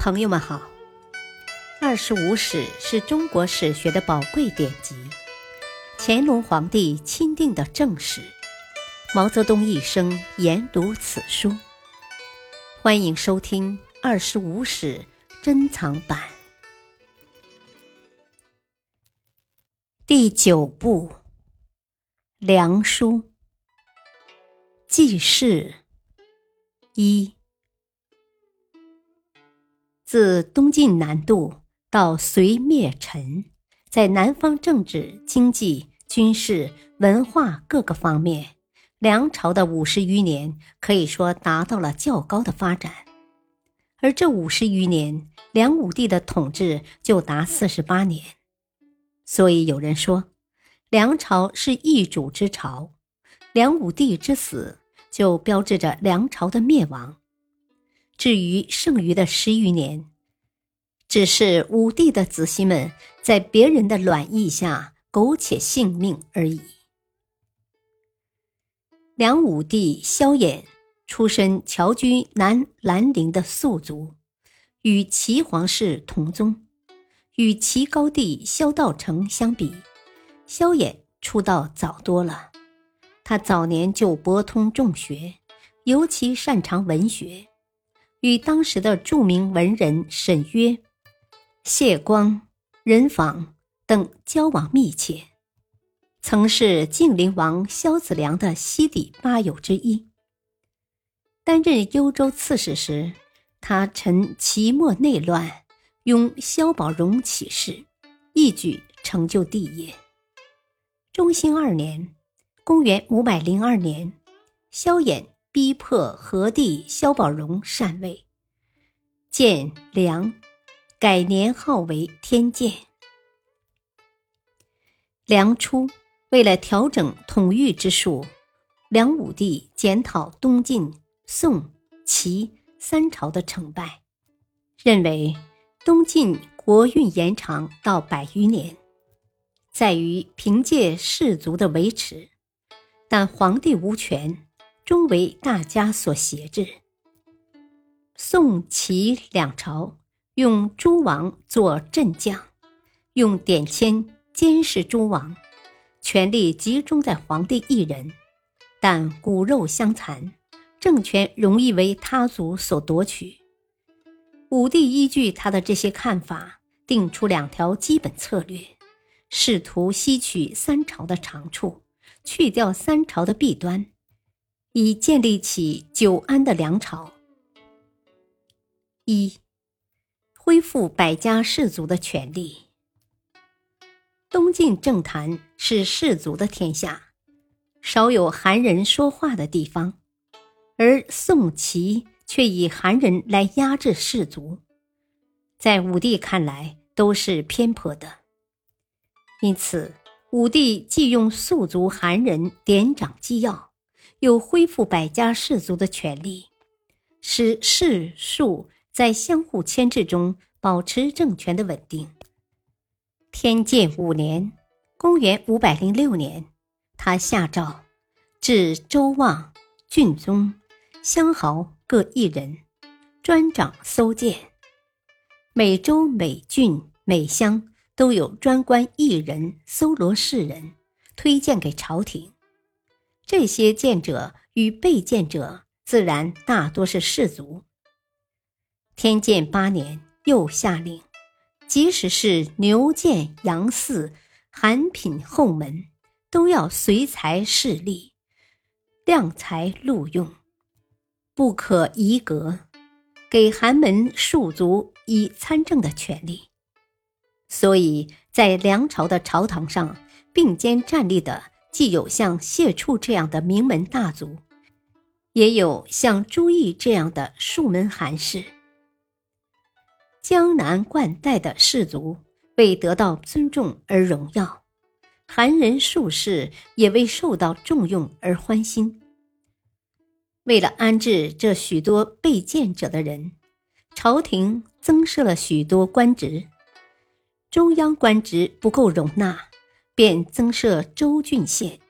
朋友们好，25史是中国史学的宝贵典籍，乾隆皇帝钦定的正史，毛泽东一生研读此书。欢迎收听25史珍藏版第9部《梁书·纪事》1。自东晋南渡到隋灭陈，在南方政治、经济、军事、文化各个方面，梁朝的50余年可以说达到了较高的发展。而这50余年，梁武帝的统治就达48年。所以有人说，梁朝是易主之朝，梁武帝之死就标志着梁朝的灭亡。至于剩余的10余年，只是武帝的子息们在别人的软意下苟且性命而已。梁武帝萧衍出身侨居南兰陵的宿族，与齐皇室同宗。与齐高帝萧道成相比，萧衍出道早多了，他早年就博通众学，尤其擅长文学，与当时的著名文人沈约、谢光、任访等交往密切，曾是晋灵王萧子良的西邸8友之一。担任幽州刺史时，他趁齐末内乱，拥萧宝融起事，一举成就帝业。中兴2年，公元502年，萧衍逼迫和帝萧宝融禅位，建梁，改年号为天监。梁初，为了调整统御之术，梁武帝检讨东晋、宋、齐3朝的成败，认为东晋国运延长到100余年，在于凭借士族的维持，但皇帝无权，终为大家所挟制。宋齐2朝用诸王做镇将，用典签监视诸王，权力集中在皇帝一人，但骨肉相残，政权容易为他族所夺取。武帝依据他的这些看法，定出2条基本策略，试图吸取3朝的长处，去掉3朝的弊端，以建立起久安的梁朝。1. 恢复百家士族的权利。东晋政坛是士族的天下，少有韩人说话的地方，而宋齐却以韩人来压制士族，在武帝看来都是偏颇的。因此武帝既用宿族韩人典掌纪要，又恢复百家士族的权利，使士庶在相互牵制中保持政权的稳定。天监5年，公元506年，他下诏置州望、郡宗、乡豪各1人，专掌搜监，每州每郡每乡都有专官1人搜罗士人，推荐给朝廷。这些荐者与被荐者自然大多是士族。天监8年，又下令，即使是牛荐、羊饲、韩品后门，都要随才势力，量才录用，不可移革，给寒门庶族以参政的权利。所以在梁朝的朝堂上并肩站立的，既有像谢触这样的名门大族，也有像朱毅这样的庶门寒士。江南冠带的士族为得到尊重而荣耀，韩人庶士也为受到重用而欢心。为了安置这许多被荐者的人，朝廷增设了许多官职，中央官职不够容纳，便增设州郡县，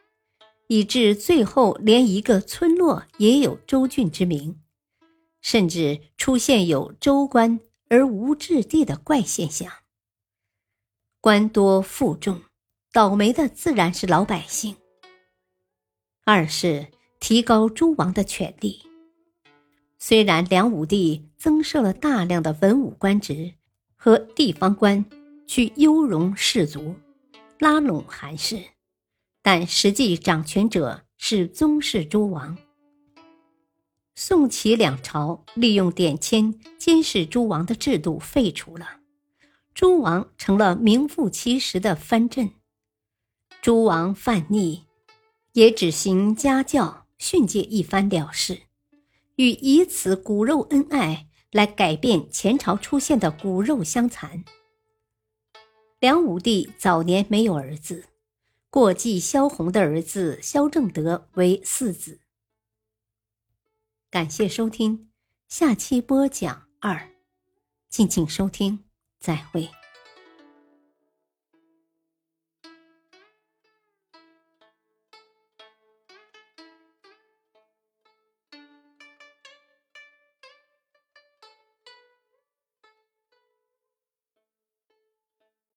以致最后连一个村落也有州郡之名，甚至出现有州官、而无质地的怪现象。官多富重，倒霉的自然是老百姓。二是提高诸王的权力。虽然梁武帝增设了大量的文武官职和地方官去优容士族，拉拢韩氏，但实际掌权者是宗室诸王。宋齐两朝利用典签监视诸王的制度废除了，诸王成了名副其实的藩镇。诸王犯逆也只行家教训诫一番了事，与以此骨肉恩爱来改变前朝出现的骨肉相残。梁武帝早年没有儿子，过继萧红的儿子萧正德为嗣子。感谢收听，下期播讲2，敬请收听，再会。